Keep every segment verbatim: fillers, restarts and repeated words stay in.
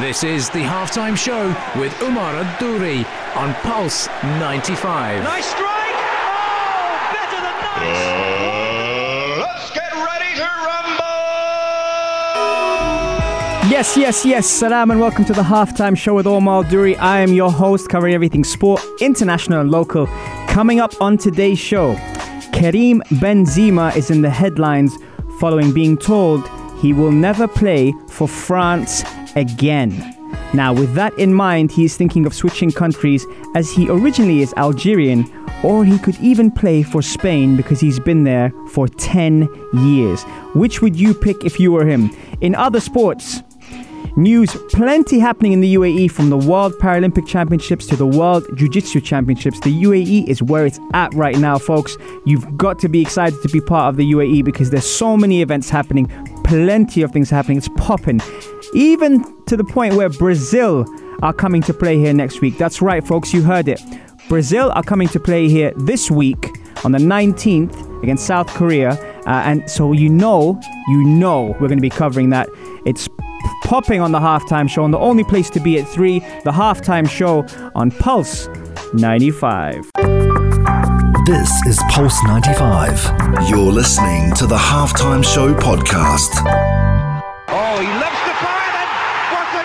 This is the halftime show with Omar Al Duri on Pulse ninety-five. Nice strike! Oh, better than nice! Uh, let's get ready to rumble! Yes, yes, yes. Salam and welcome to the halftime show with Omar Al Duri. I am your host, covering everything sport, international and local. Coming up on today's show, Karim Benzema is in the headlines following being told he will never play for France again. Now, with that in mind, he is thinking of switching countries, as he originally is Algerian, or he could even play for Spain because he's been there for ten years. Which would you pick if you were him? In other sports news, plenty happening in the U A E, from the World Paralympic Championships to the World Jiu-Jitsu Championships. The U A E is where it's at right now, folks. You've got to be excited to be part of the U A E because there's so many events happening, plenty of things happening. It's popping, even to the point where Brazil are coming to play here next week. That's right, folks, you heard it. Brazil are coming to play here this week on the nineteenth against South Korea. Uh, and so you know, you know we're going to be covering that. It's popping on the halftime show, and the only place to be at three, the halftime show on Pulse ninety-five. This is Pulse ninety-five. You're listening to the Halftime Show podcast. Oh, he lifts the fire, and what's a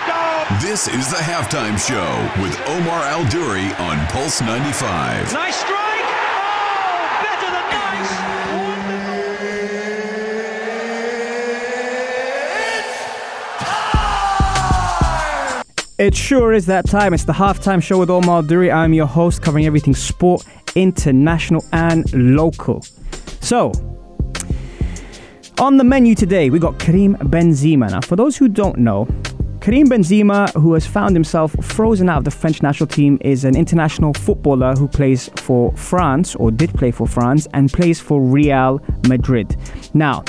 goal! This is the Halftime Show with Omar Al Duri on Pulse ninety-five. Nice strike! Oh, better than nice! It sure is that time. It's the halftime show with Omar Al Duri. I'm your host, covering everything sport, international and local. So, on the menu today, we got Karim Benzema. Now, for those who don't know, Karim Benzema, who has found himself frozen out of the French national team, is an international footballer who plays for France, or did play for France, and plays for Real Madrid. Now,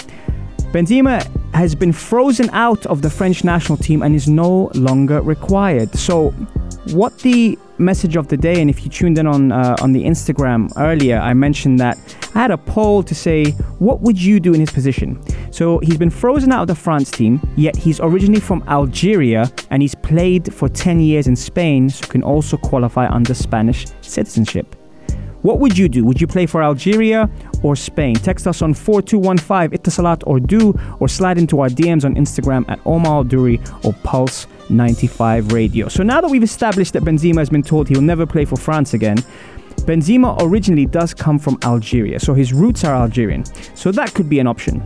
Benzema has been frozen out of the French national team and is no longer required. So what the message of the day, and if you tuned in on uh, on the Instagram earlier, I mentioned that I had a poll to say, what would you do in his position? So he's been frozen out of the France team, yet he's originally from Algeria and he's played for ten years in Spain, so can also qualify under Spanish citizenship. What would you do? Would you play for Algeria or Spain? Text us on four two one five, Etisalat or do, or slide into our D Ms on Instagram at Omar Al Duri or Pulse ninety-five Radio. So now that we've established that Benzema has been told he'll never play for France again, Benzema originally does come from Algeria, so his roots are Algerian. So that could be an option.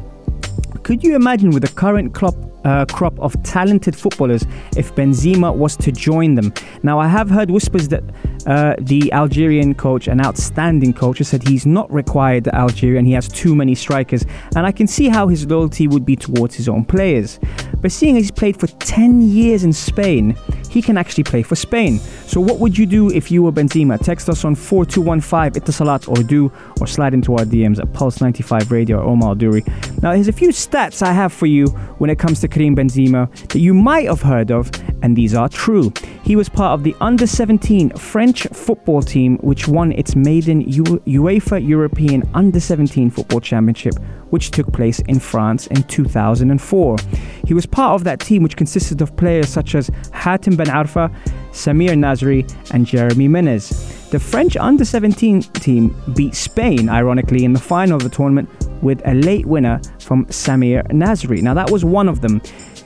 Could you imagine, with the current club Uh, crop of talented footballers, if Benzema was to join them? Now, I have heard whispers that uh, the Algerian coach, an outstanding coach, has said he's not required at Algeria and he has too many strikers, and I can see how his loyalty would be towards his own players. But seeing as he's played for ten years in Spain, he can actually play for Spain. So what would you do if you were Benzema? Text us on four two one five, Etisalat or do, or slide into our D Ms at Pulse ninety-five Radio or Omar Al Duri. Now, there's a few stats I have for you when it comes to Karim Benzema that you might have heard of, and these are true. He was part of the under seventeen French football team, which won its maiden U- UEFA European under seventeen Football Championship, which took place in France in two thousand four. He was part of that team, which consisted of players such as Hatem Ben Arfa, Samir Nasri and Jeremy Menez. The French under seventeen team beat Spain, ironically, in the final of the tournament with a late winner from Samir Nasri. Now, that was one of them.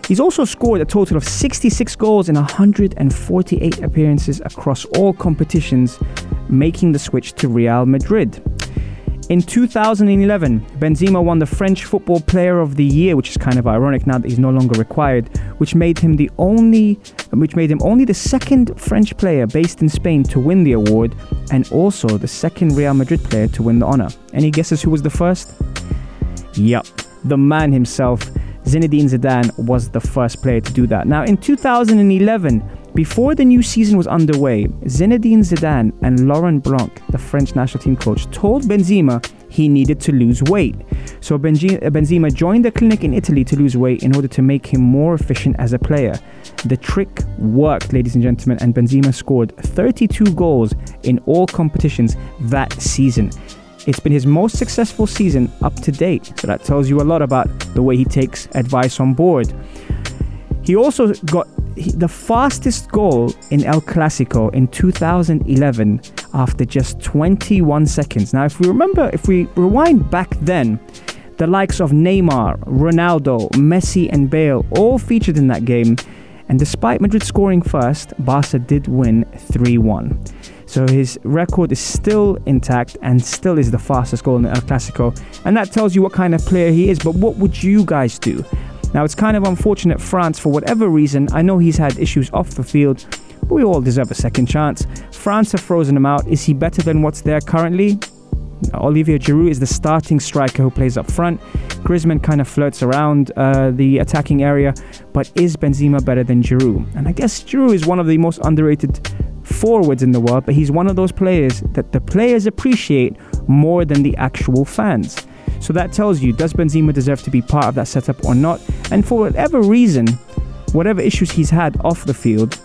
He's also scored a total of sixty-six goals in one hundred forty-eight appearances across all competitions, making the switch to Real Madrid. In two thousand eleven, Benzema won the French Football Player of the Year, which is kind of ironic now that he's no longer required, which made him the only, which made him only the second French player based in Spain to win the award, and also the second Real Madrid player to win the honor. Any guesses who was the first? Yup, the man himself, Zinedine Zidane, was the first player to do that. Now, in two thousand eleven, before the new season was underway, Zinedine Zidane and Laurent Blanc, the French national team coach, told Benzema he needed to lose weight. So Benzema joined a clinic in Italy to lose weight in order to make him more efficient as a player. The trick worked, ladies and gentlemen, and Benzema scored thirty-two goals in all competitions that season. It's been his most successful season up to date, so that tells you a lot about the way he takes advice on board. He also got the fastest goal in El Clásico in two thousand eleven after just twenty-one seconds. Now, if we remember, if we rewind back then, the likes of Neymar, Ronaldo, Messi and Bale all featured in that game. And despite Madrid scoring first, Barca did win three one. So his record is still intact and still is the fastest goal in El Clásico. And that tells you what kind of player he is. But what would you guys do? Now, it's kind of unfortunate France, for whatever reason, I know he's had issues off the field, but we all deserve a second chance. France have frozen him out. Is he better than what's there currently? Olivier Giroud is the starting striker who plays up front. Griezmann kind of flirts around uh, the attacking area, but is Benzema better than Giroud? And I guess Giroud is one of the most underrated forwards in the world, but he's one of those players that the players appreciate more than the actual fans. So that tells you, does Benzema deserve to be part of that setup or not? And for whatever reason, whatever issues he's had off the field,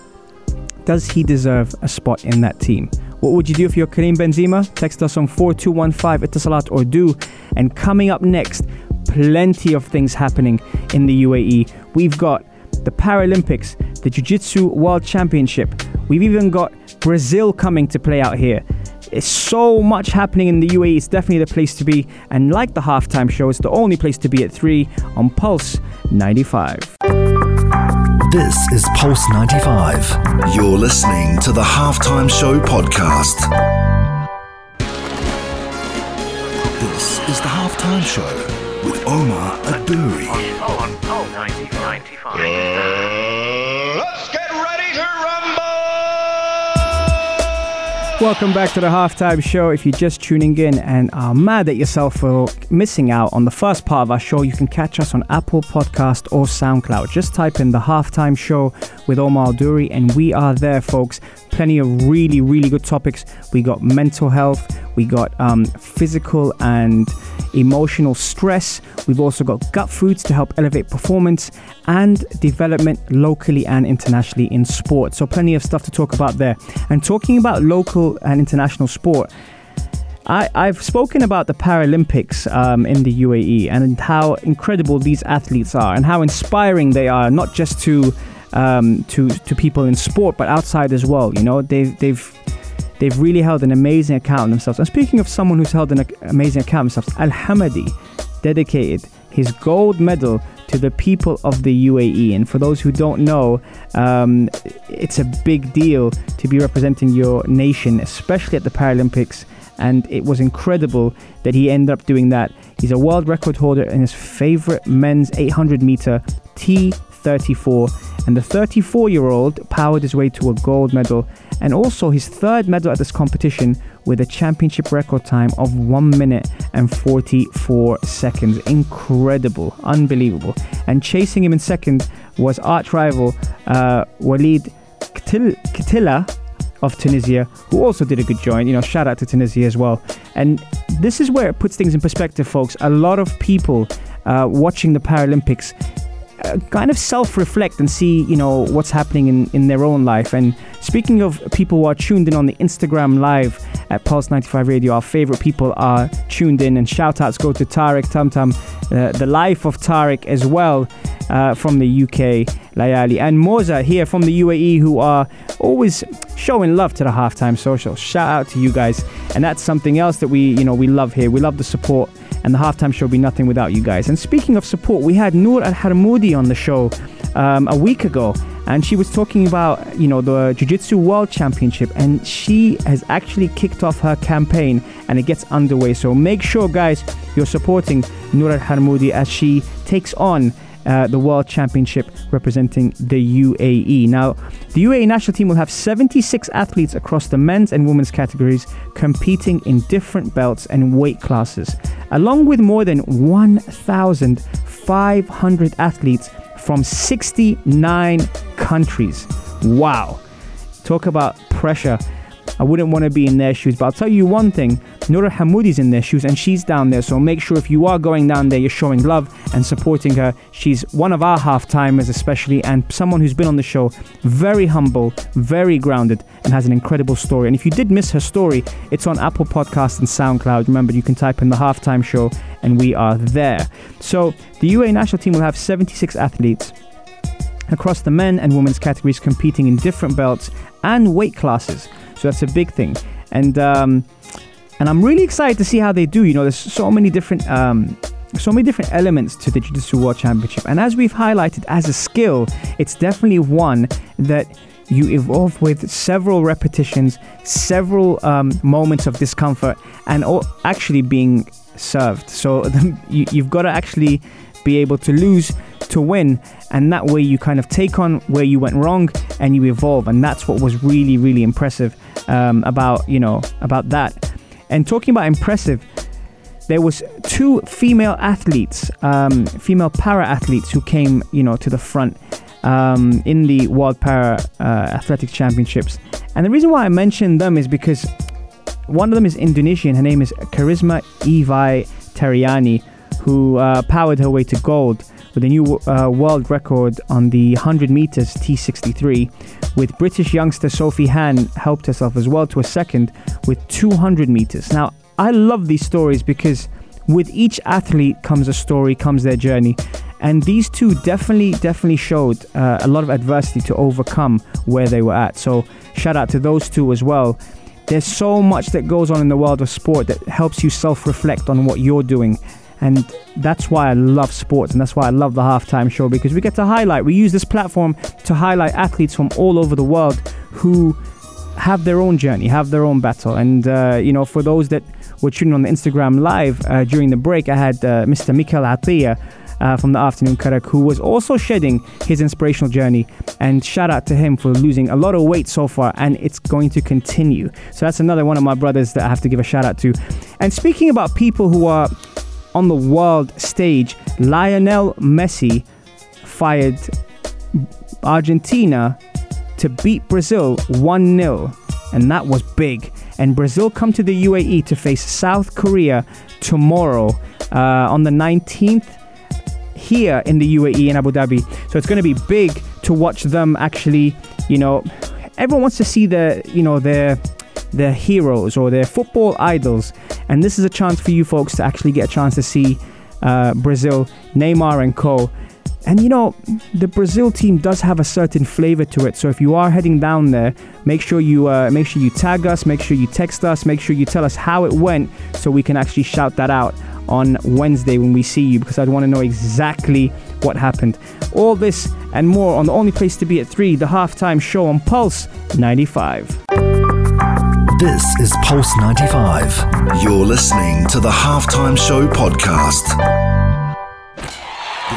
does he deserve a spot in that team? What would you do if you're Karim Benzema? Text us on four two one five Etisalat or do. And coming up next, plenty of things happening in the U A E. We've got the Paralympics, the Jiu-Jitsu World Championship. We've even got Brazil coming to play out here. It's so much happening in the U A E. It's definitely the place to be. And like the halftime show, it's the only place to be at three on Pulse ninety-five. This is Pulse ninety-five. You're listening to the Halftime Show podcast. This is the Halftime Show with Omar Al Duri. On Pulse ninety-five. Uh, let's get ready to rumble! Welcome back to the Halftime Show. If you're just tuning in and are mad at yourself for missing out on the first part of our show, you can catch us on Apple Podcast or SoundCloud. Just type in the Halftime Show with Omar Al Duri and we are there, folks. Plenty of really, really good topics. We got mental health, we got um, physical and emotional stress. We've also got gut foods to help elevate performance and development locally and internationally in sport. So plenty of stuff to talk about there. And talking about local and international sport, I, I've spoken about the Paralympics um, in the U A E and how incredible these athletes are and how inspiring they are, not just to um, to to people in sport, but outside as well. You know, they've they've they've really held an amazing account on themselves. And speaking of someone who's held an amazing account on themselves, Al Hammadi dedicated his gold medal to the people of the U A E. And for those who don't know, um, it's a big deal to be representing your nation, especially at the Paralympics. And it was incredible that he ended up doing that. He's a world record holder in his favorite men's eight hundred meter T thirty-four. And the thirty-four-year-old powered his way to a gold medal and also his third medal at this competition with a championship record time of one minute and forty-four seconds. Incredible. Unbelievable. And chasing him in second was arch rival uh, Walid Ketila of Tunisia, who also did a good join. You know, shout out to Tunisia as well. And this is where it puts things in perspective, folks. A lot of people uh, watching the Paralympics uh, kind of self-reflect and see, you know, what's happening in, in their own life. And speaking of people who are tuned in on the Instagram live at Pulse ninety-five Radio, our favorite people are tuned in, and shout outs go to Tariq Tamtam, uh, the life of Tariq as well, uh, from the U K, Layali, and Moza here from the U A E, who are always showing love to the Halftime Social. Shout out to you guys. And that's something else that we, you know, we love here. We love the support, and the Halftime Show would be nothing without you guys. And speaking of support, we had Noor Al-Harmoudi on the show um, a week ago, and she was talking about, you know, the Jiu-Jitsu World Championship, and she has actually kicked off her campaign and it gets underway. So make sure, guys, you're supporting Noor Al-Harmoudi as she takes on Uh, the World Championship representing the U A E. Now, the U A E national team will have seventy-six athletes across the men's and women's categories competing in different belts and weight classes, along with more than one thousand five hundred athletes from sixty-nine countries. Wow. Talk about pressure. I wouldn't want to be in their shoes, but I'll tell you one thing, Noor Al-Harmoudi's in their shoes and she's down there, so make sure if you are going down there, you're showing love and supporting her. She's one of our half-timers especially, and someone who's been on the show, very humble, very grounded, and has an incredible story. And if you did miss her story, it's on Apple Podcasts and SoundCloud. Remember, you can type in the Halftime Show and we are there. So the U A E national team will have seventy-six athletes across the men and women's categories, competing in different belts and weight classes. So that's a big thing. And um, and I'm really excited to see how they do. You know, there's so many different um, so many different elements to the Jiu-Jitsu World Championship. And as we've highlighted, as a skill, it's definitely one that you evolve with several repetitions, several um, moments of discomfort, and all actually being served. So the, you, you've got to actually be able to lose to win, and that way you kind of take on where you went wrong and you evolve. And that's what was really, really impressive um, about, you know, about that. And talking about impressive, there was two female athletes, um, female para-athletes who came, you know, to the front Um, in the World Para uh, Athletics Championships. And the reason why I mentioned them is because one of them is Indonesian. Her name is Charisma Evi Tariani, who uh, powered her way to gold with a new uh, world record on the one hundred meters T sixty-three, with British youngster Sophie Hahn helped herself as well to a second with two hundred meters. Now, I love these stories because with each athlete comes a story, comes their journey. And these two definitely, definitely showed uh, a lot of adversity to overcome where they were at. So shout out to those two as well. There's so much that goes on in the world of sport that helps you self-reflect on what you're doing. And that's why I love sports, and that's why I love the Halftime Show, because we get to highlight. We use this platform to highlight athletes from all over the world who have their own journey, have their own battle. And, uh, you know, for those that were tuning on the Instagram Live uh, during the break, I had uh, Mister Mikhail Atiyah, Uh, from the afternoon Karak, who was also shedding his inspirational journey, and shout out to him for losing a lot of weight so far, and it's going to continue. So that's another one of my brothers that I have to give a shout out to. And speaking about people who are on the world stage, Lionel Messi fired Argentina to beat Brazil one nil, and that was big. And Brazil come to the U A E to face South Korea tomorrow uh, on the nineteenth here in the U A E in Abu Dhabi. So it's going to be big to watch them actually, you know, everyone wants to see their, you know, their their heroes or their football idols. And this is a chance for you folks to actually get a chance to see uh, Brazil, Neymar and co. And, you know, the Brazil team does have a certain flavor to it. So if you are heading down there, make sure you uh, make sure you tag us, make sure you text us, make sure you tell us how it went so we can actually shout that out on Wednesday when we see you, because I'd want to know exactly what happened. All this and more on the only place to be at three, the Halftime Show on Pulse ninety-five. This is Pulse ninety-five. You're listening to the Halftime Show podcast.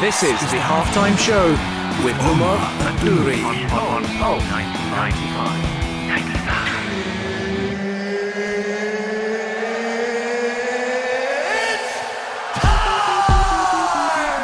This is the Halftime Show with Omar Al Duri on Pulse ninety-five.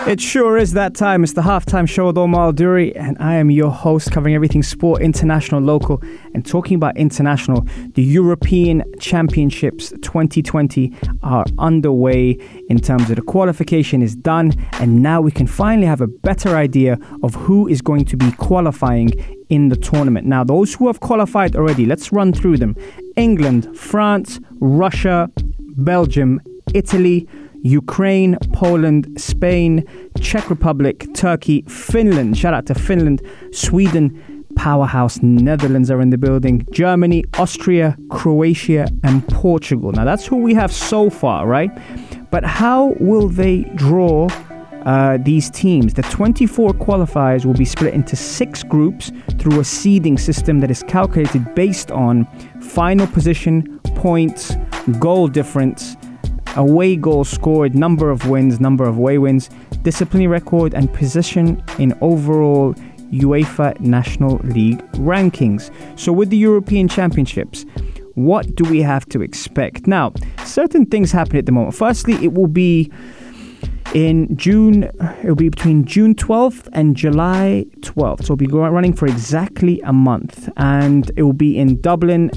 It sure is that time. It's the Halftime Show with Omar Al Duri, and I am your host, covering everything sport, international, local. And talking about international, the European Championships twenty twenty are underway in terms of the qualification is done, and now we can finally have a better idea of who is going to be qualifying in the tournament. Now, those who have qualified already, let's run through them. England, France, Russia, Belgium, Italy, Ukraine, Poland, Spain, Czech Republic, Turkey, Finland. Shout out to Finland. Sweden, powerhouse Netherlands are in the building. Germany, Austria, Croatia, and Portugal. Now that's who we have so far, right? But how will they draw uh, these teams? The twenty-four qualifiers will be split into six groups through a seeding system that is calculated based on final position, points, goal difference, away goals scored, number of wins, number of away wins, disciplinary record, and position in overall UEFA National League rankings. So with the European Championships, what do we have to expect? Now, certain things happen at the moment. Firstly, it will be in June, it will be between June twelfth and July twelfth. So it'll be running for exactly a month, and it will be in Dublin,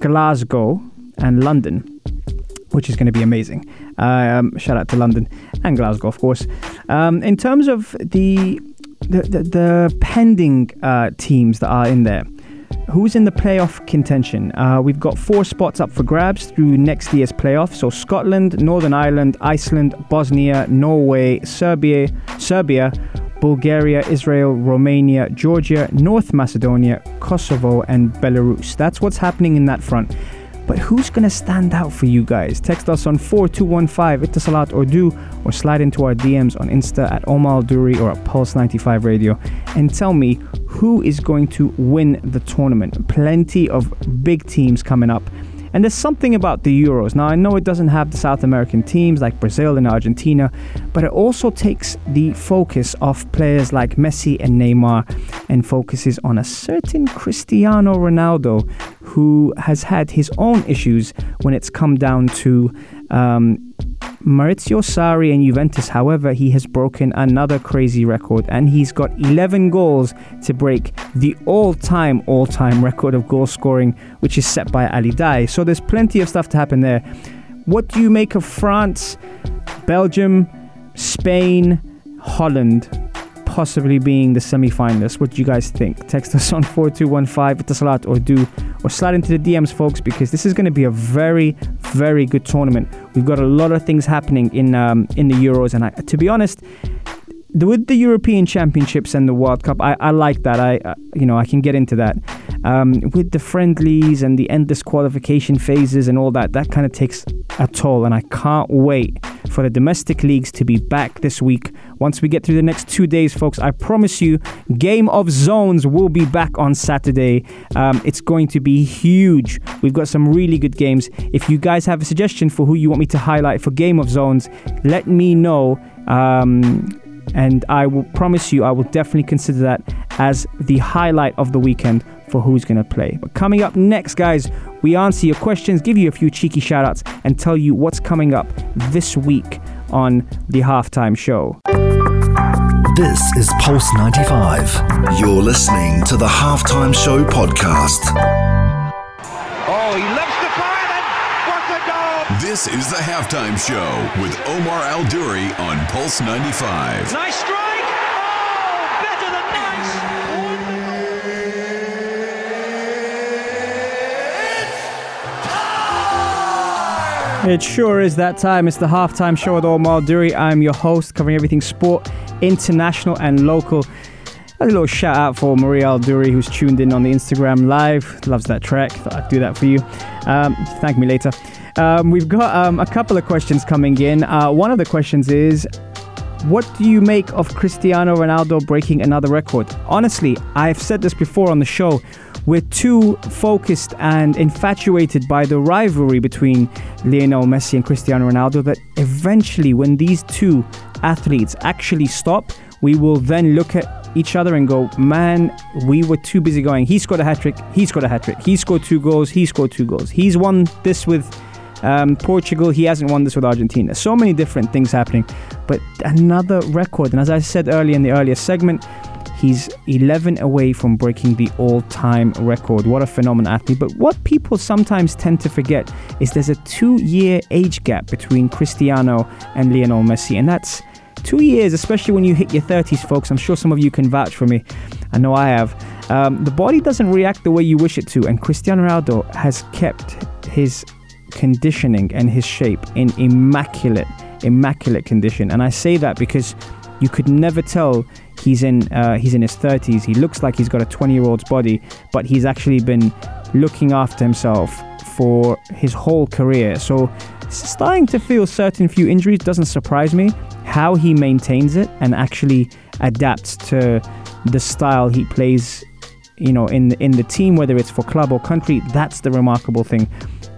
Glasgow, and London, which is going to be amazing. Um, shout out to London and Glasgow, of course. Um, in terms of the the, the, the pending uh, teams that are in there, who's in the playoff contention? Uh, we've got four spots up for grabs through next year's playoff. So Scotland, Northern Ireland, Iceland, Bosnia, Norway, Serbia, Serbia, Bulgaria, Israel, Romania, Georgia, North Macedonia, Kosovo, and Belarus. That's what's happening in that front. But who's going to stand out for you guys? Text us on four two one five Etisalat Urdu, or slide into our D Ms on Insta at Omar Al Duri or at Pulse ninety-five Radio, and tell me who is going to win the tournament. Plenty of big teams coming up. And there's something about the Euros. Now, I know it doesn't have the South American teams like Brazil and Argentina, but it also takes the focus off players like Messi and Neymar and focuses on a certain Cristiano Ronaldo, who has had his own issues when it's come down to um, Maurizio Sarri and Juventus. However, he has broken another crazy record, and he's got eleven goals to break the all-time, all-time record of goal scoring, which is set by Ali Daei. So there's plenty of stuff to happen there. What do you make of France, Belgium, Spain, Holland possibly being the semi-finalists? What do you guys think? Text us on four two one five Etisalat Urdu, or slide into the D Ms, folks, because this is going to be a very, very good tournament. We've got a lot of things happening in um, in the Euros, and I, to be honest, the, with the European Championships and the World Cup, I, I like that. I uh, you know I can get into that. Um, with the friendlies and the endless qualification phases and all that, that kind of takes a toll, and I can't wait for the domestic leagues to be back this week. Once we get through the next two days, folks, I promise you, Game of Zones will be back on Saturday. Um, it's going to be huge. We've got some really good games. If you guys have a suggestion for who you want me to highlight for Game of Zones, let me know. Um, and I will promise you, I will definitely consider that as the highlight of the weekend for who's going to play. But coming up next, guys, we answer your questions, give you a few cheeky shout-outs, and tell you what's coming up this week on the Halftime Show. This is Pulse ninety-five. You're listening to the Halftime Show podcast. Oh, he lifts the fire, that was a goal! This is the Halftime Show with Omar Al Duri on Pulse ninety-five. Nice strike! Oh, better than nice! It sure is that time. It's the Halftime Show with Omar Al Duri. I'm your host, covering everything sport, international and local. A little shout out for Maria Al Duri, who's tuned in on the Instagram Live. Loves that track. Thought I'd do that for you. Um, thank me later. Um, we've got um, a couple of questions coming in. Uh, one of the questions is, what do you make of Cristiano Ronaldo breaking another record? Honestly, I've said this before on the show. We're too focused and infatuated by the rivalry between Lionel Messi and Cristiano Ronaldo that eventually, when these two athletes actually stop, we will then look at each other and go, man, we were too busy going, he scored a hat-trick, he scored a hat-trick, he scored two goals, he scored two goals. He's won this with um, Portugal, he hasn't won this with Argentina. So many different things happening. But another record, and as I said earlier in the earlier segment, he's eleven away from breaking the all-time record. What a phenomenal athlete. But what people sometimes tend to forget is there's a two-year age gap between Cristiano and Lionel Messi. And that's two years, especially when you hit your thirties, folks. I'm sure some of you can vouch for me. I know I have. Um, the body doesn't react the way you wish it to. And Cristiano Ronaldo has kept his conditioning and his shape in immaculate, immaculate condition. And I say that because you could never tell he's in uh, he's in his thirties. He looks like he's got a twenty-year-old's body, but he's actually been looking after himself for his whole career. So starting to feel certain few injuries doesn't surprise me. How he maintains it and actually adapts to the style he plays, you know, in in the team, whether it's for club or country, that's the remarkable thing.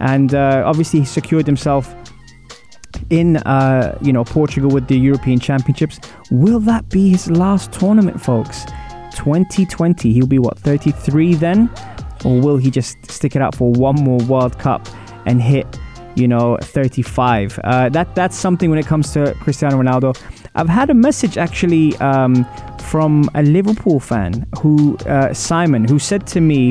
And uh, obviously he secured himself in uh, you know Portugal with the European Championships. Will that be his last tournament, folks? twenty twenty, he'll be what, thirty-three then? Or will he just stick it out for one more World Cup and hit, you know, thirty-five? Uh, that that's something when it comes to Cristiano Ronaldo. I've had a message actually um, from a Liverpool fan, who uh, Simon, who said to me,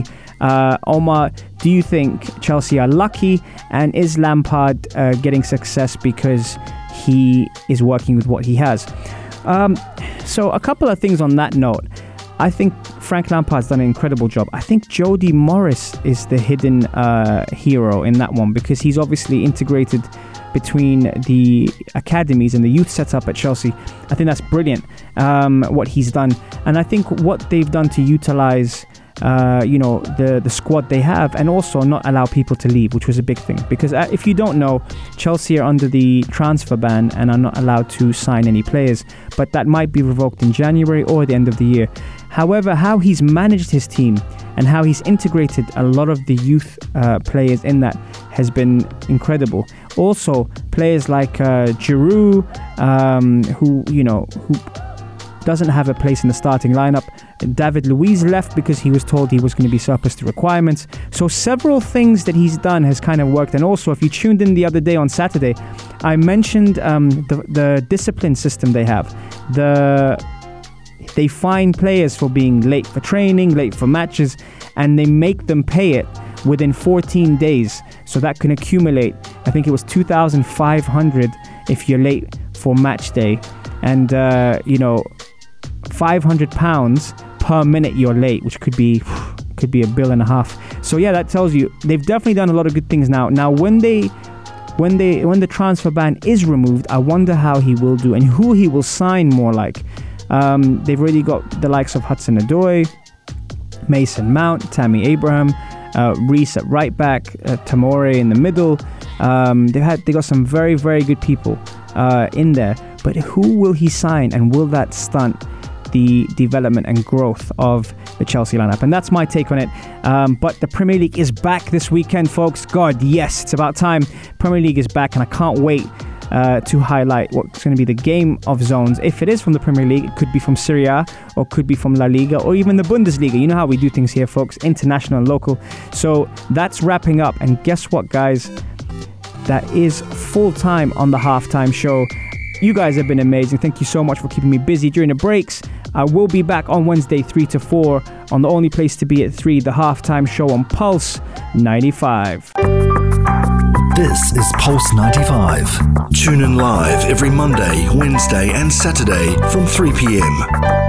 Uh, Omar, do you think Chelsea are lucky, and is Lampard uh, getting success because he is working with what he has? Um, so a couple of things on that note. I think Frank Lampard's done an incredible job. I think Jody Morris is the hidden uh, hero in that one, because he's obviously integrated between the academies and the youth setup at Chelsea. I think that's brilliant, um, what he's done. And I think what they've done to utilise Uh, you know, the, the squad they have, and also not allow people to leave, which was a big thing. Because uh, if you don't know, Chelsea are under the transfer ban and are not allowed to sign any players. But that might be revoked in January or the end of the year. However, how he's managed his team and how he's integrated a lot of the youth uh, players in that has been incredible. Also, players like uh, Giroud, um, who, you know, who doesn't have a place in the starting lineup. David Luiz left because he was told he was going to be surplus to requirements. So several things that he's done has kind of worked. And also, if you tuned in the other day on Saturday, I mentioned um, the, the discipline system they have. The they fine players for being late for training, late for matches, and they make them pay it within fourteen days. So that can accumulate, I think it was two thousand five hundred if you're late for match day. And, uh, you know, five hundred pounds per minute you're late, which could be could be a bill and a half. So yeah, that tells you they've definitely done a lot of good things. Now now when they when they when the transfer ban is removed, I wonder how he will do and who he will sign more like. Um, they've already got the likes of Hudson Odoi, Mason Mount, Tammy Abraham, uh, Reese at right back, uh, Tamore in the middle. Um, they've had they got some very very good people uh, in there, but who will he sign, and will that stunt the development and growth of the Chelsea lineup? And that's my take on it. Um, but the Premier League is back this weekend, folks. God, yes, it's about time. Premier League is back, and I can't wait uh, to highlight what's going to be the game of zones. If it is from the Premier League, it could be from Serie A, or could be from La Liga, or even the Bundesliga. You know how we do things here, folks, international and local. So that's wrapping up. And guess what, guys? That is full time on the halftime show. You guys have been amazing. Thank you so much for keeping me busy during the breaks. I will be back on Wednesday, three to four, on the only place to be at three, the halftime show on Pulse ninety-five. This is Pulse ninety-five. Tune in live every Monday, Wednesday, and Saturday from three p.m.